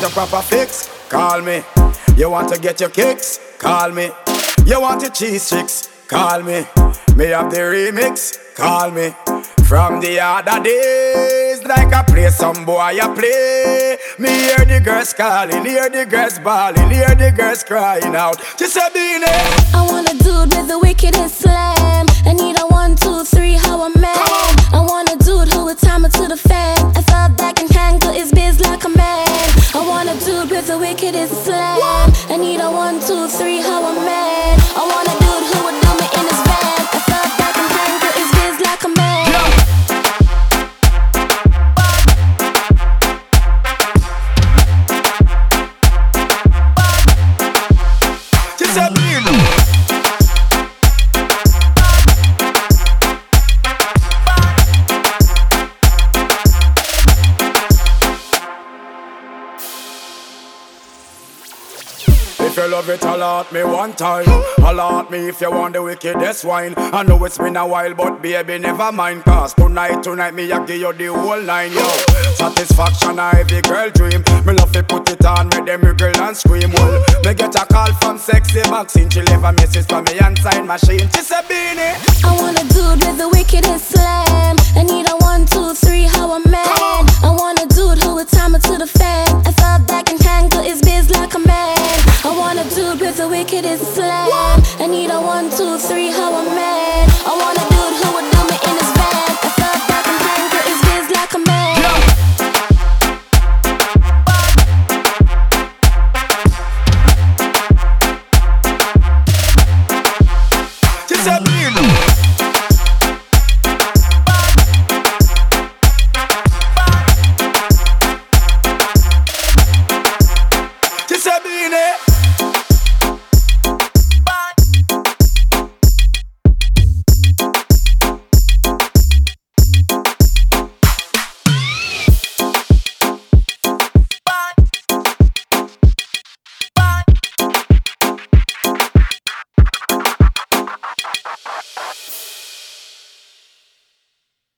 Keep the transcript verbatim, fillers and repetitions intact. want a proper fix? Call me. You want to get your kicks? Call me. You want your cheese chicks? Call me. Me have the remix? Call me. From the other days, like I play some boy, I play. Me hear the girls calling, hear the girls bawling, hear the girls crying out. She said, Beenie. I want a dude with the wickedest slam. I need a one, two, three, how a man. I want a dude who would time it to the fan. I thought that can tangle his biz like a man. I want a dude with the wickedest slam. I need a one, two, three, how a man. I want a dude who would know me in his van. I thought that can tangle his biz like a man. If you love it, allot me one time. Allot me if you want the wickedest wine. I know it's been a while, but baby, never mind. Cause tonight, tonight, me I give you the whole line, yo. Satisfaction, I every girl dream. Me love to put it on, make them wiggle and scream. Well, me get a call from sexy Maxine. She leave a message for me and sign machine. She say, Beenie. I want a dude with the wickedest slam. I need a one, two, three, how a man. I want a dude who would time it to the fan. I thought that can tangle his biz like a man. I want a dude with the wickedest slam. I need a one, two, three, how a man. I want a dude who would know me in his van. I thought that can tangle his biz like a man. No. Just a beer. Just a beer.